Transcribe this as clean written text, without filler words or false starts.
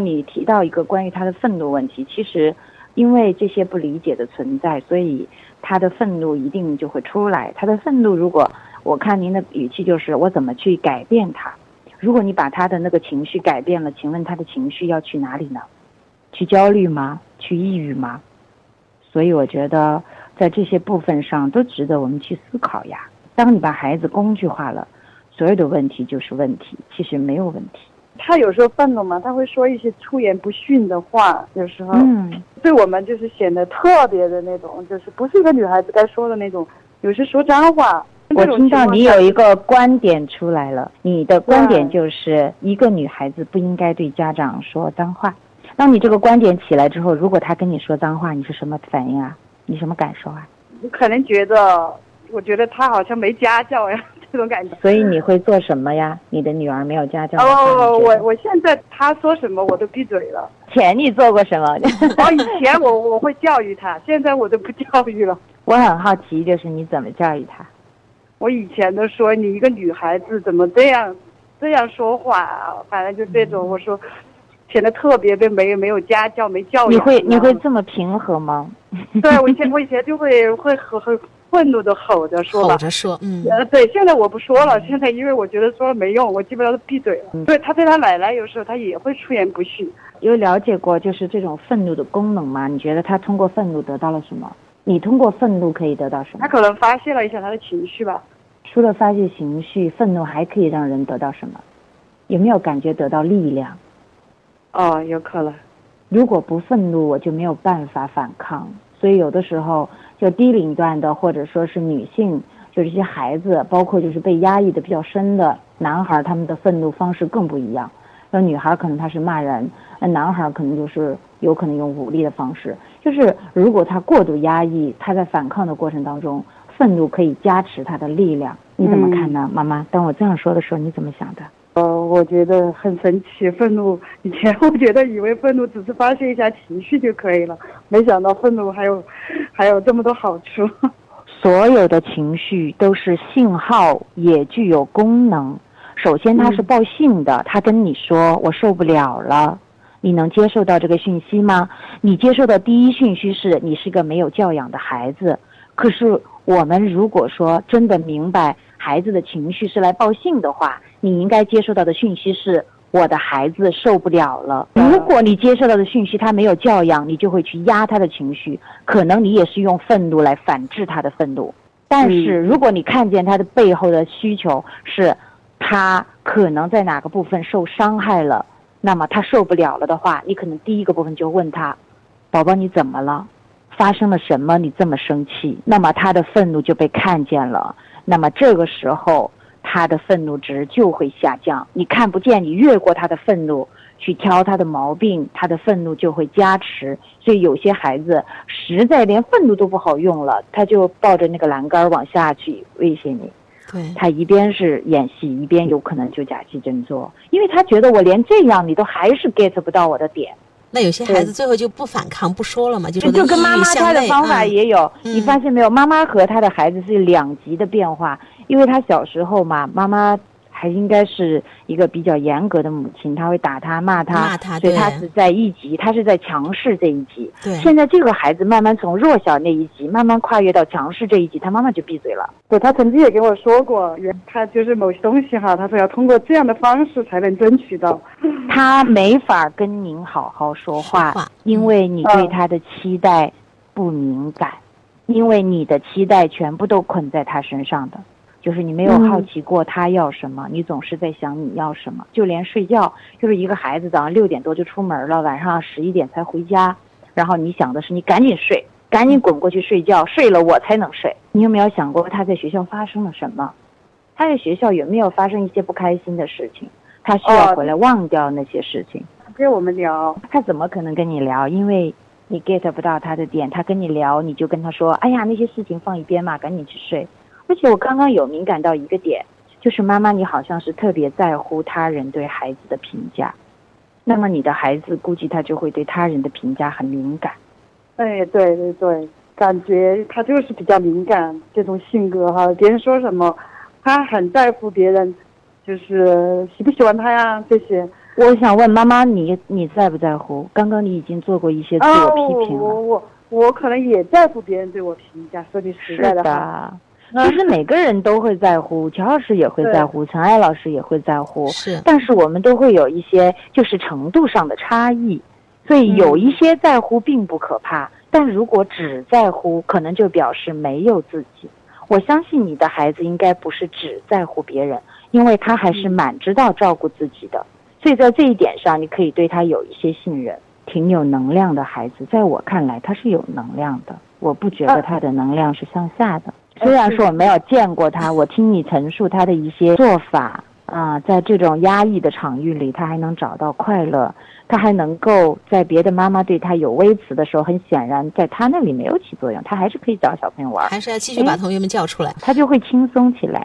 你提到一个关于他的愤怒问题，其实因为这些不理解的存在，所以他的愤怒一定就会出来。他的愤怒，如果我看您的语气就是我怎么去改变他，如果你把他的那个情绪改变了，请问他的情绪要去哪里呢？去焦虑吗？去抑郁吗？所以我觉得在这些部分上都值得我们去思考呀。当你把孩子工具化了，所有的问题就是问题，其实没有问题。他有时候愤怒嘛，他会说一些出言不逊的话，有时候对我们就是显得特别的那种，就是不是一个女孩子该说的那种，有时说脏话。我听到你有一个观点出来了，你的观点就是一个女孩子不应该对家长说脏话。当你这个观点起来之后，如果他跟你说脏话，你是什么反应啊？你什么感受啊？我可能觉得，我觉得他好像没家教呀，这种感觉。所以你会做什么呀？你的女儿没有家教。我现在他说什么我都闭嘴了。前你做过什么？以前我会教育他，现在我都不教育了。我很好奇，就是你怎么教育他？我以前都说你一个女孩子怎么这样说话啊，反正就这种，我说显得特别被没有家教没教育。你会这么平和吗？对，我以前就会很愤怒的吼着说吧，吼着说，对，现在我不说了，现在因为我觉得说了没用，我基本上都闭嘴了。对他奶奶有时候他也会出言不逊。有了解过就是这种愤怒的功能吗？你觉得他通过愤怒得到了什么？你通过愤怒可以得到什么？他可能发泄了一下他的情绪吧。除了发泄情绪，愤怒还可以让人得到什么？有没有感觉得到力量？哦，有可能。如果不愤怒，我就没有办法反抗。所以有的时候，就低龄段的，或者说是女性，就是一些孩子，包括就是被压抑的比较深的男孩，他们的愤怒方式更不一样。那女孩可能她是骂人，那男孩可能就是有可能用武力的方式。就是如果他过度压抑，他在反抗的过程当中，愤怒可以加持他的力量。你怎么看呢，妈妈？当我这样说的时候，你怎么想的？我觉得很神奇，愤怒以前我觉得以为愤怒只是发泄一下情绪就可以了，没想到愤怒还有这么多好处。所有的情绪都是信号，也具有功能。首先它是报信的，它跟你说我受不了了，你能接受到这个讯息吗？你接受到第一讯息是你是个没有教养的孩子。可是我们如果说真的明白孩子的情绪是来报信的话，你应该接受到的讯息是我的孩子受不了了。如果你接受到的讯息他没有教养，你就会去压他的情绪，可能你也是用愤怒来反制他的愤怒。但是如果你看见他的背后的需求是他可能在哪个部分受伤害了，那么他受不了了的话，你可能第一个部分就问他，宝宝你怎么了？发生了什么？你这么生气？那么他的愤怒就被看见了，那么这个时候他的愤怒值就会下降。你看不见，你越过他的愤怒去挑他的毛病，他的愤怒就会加持。所以有些孩子实在连愤怒都不好用了，他就抱着那个栏杆往下去威胁你。对，他一边是演戏，一边有可能就假戏真做，因为他觉得我连这样你都还是 get 不到我的点。那有些孩子最后就不反抗不说了嘛，就跟妈妈她的方法也有，你发现没有？妈妈和她的孩子是两极的变化，因为她小时候嘛，妈妈还应该是一个比较严格的母亲，她会打她骂她，所以她是在一级，她是在强势这一级。现在这个孩子慢慢从弱小那一级慢慢跨越到强势这一级，她妈妈就闭嘴了。对，她曾经也给我说过，她就是某些东西哈，她说要通过这样的方式才能争取到。她没法跟您好好说话，因为你对她的期待不敏感，因为你的期待全部都捆在她身上的。就是你没有好奇过他要什么，你总是在想你要什么。就连睡觉，就是一个孩子早上6点多就出门了，晚上11点才回家，然后你想的是你赶紧睡，赶紧滚过去睡觉，睡了我才能睡。你有没有想过他在学校发生了什么？他在学校有没有发生一些不开心的事情？他需要回来忘掉那些事情。跟我们聊，他怎么可能跟你聊？因为你 get 不到他的点，他跟你聊，你就跟他说，哎呀，那些事情放一边嘛，赶紧去睡。而且我刚刚有敏感到一个点，就是妈妈你好像是特别在乎他人对孩子的评价，那么你的孩子估计他就会对他人的评价很敏感。哎，对对对，感觉他就是比较敏感这种性格哈，别人说什么他很在乎别人就是喜不喜欢他呀这些，我想问妈妈你在不在乎？刚刚你已经做过一些自我批评了。我可能也在乎别人对我评价，说句实在的话。其实每个人都会在乎，乔老师也会在乎，陈爱老师也会在乎，是，但是我们都会有一些就是程度上的差异，所以有一些在乎并不可怕，但如果只在乎，可能就表示没有自己。我相信你的孩子应该不是只在乎别人，因为他还是蛮知道照顾自己的，所以在这一点上你可以对他有一些信任。挺有能量的孩子，在我看来他是有能量的，我不觉得他的能量是向下的。虽然说我没有见过他，我听你陈述他的一些做法啊，在这种压抑的场域里，他还能找到快乐，他还能够在别的妈妈对他有微词的时候，很显然在他那里没有起作用，他还是可以找小朋友玩，还是要继续把同学们叫出来，他就会轻松起来。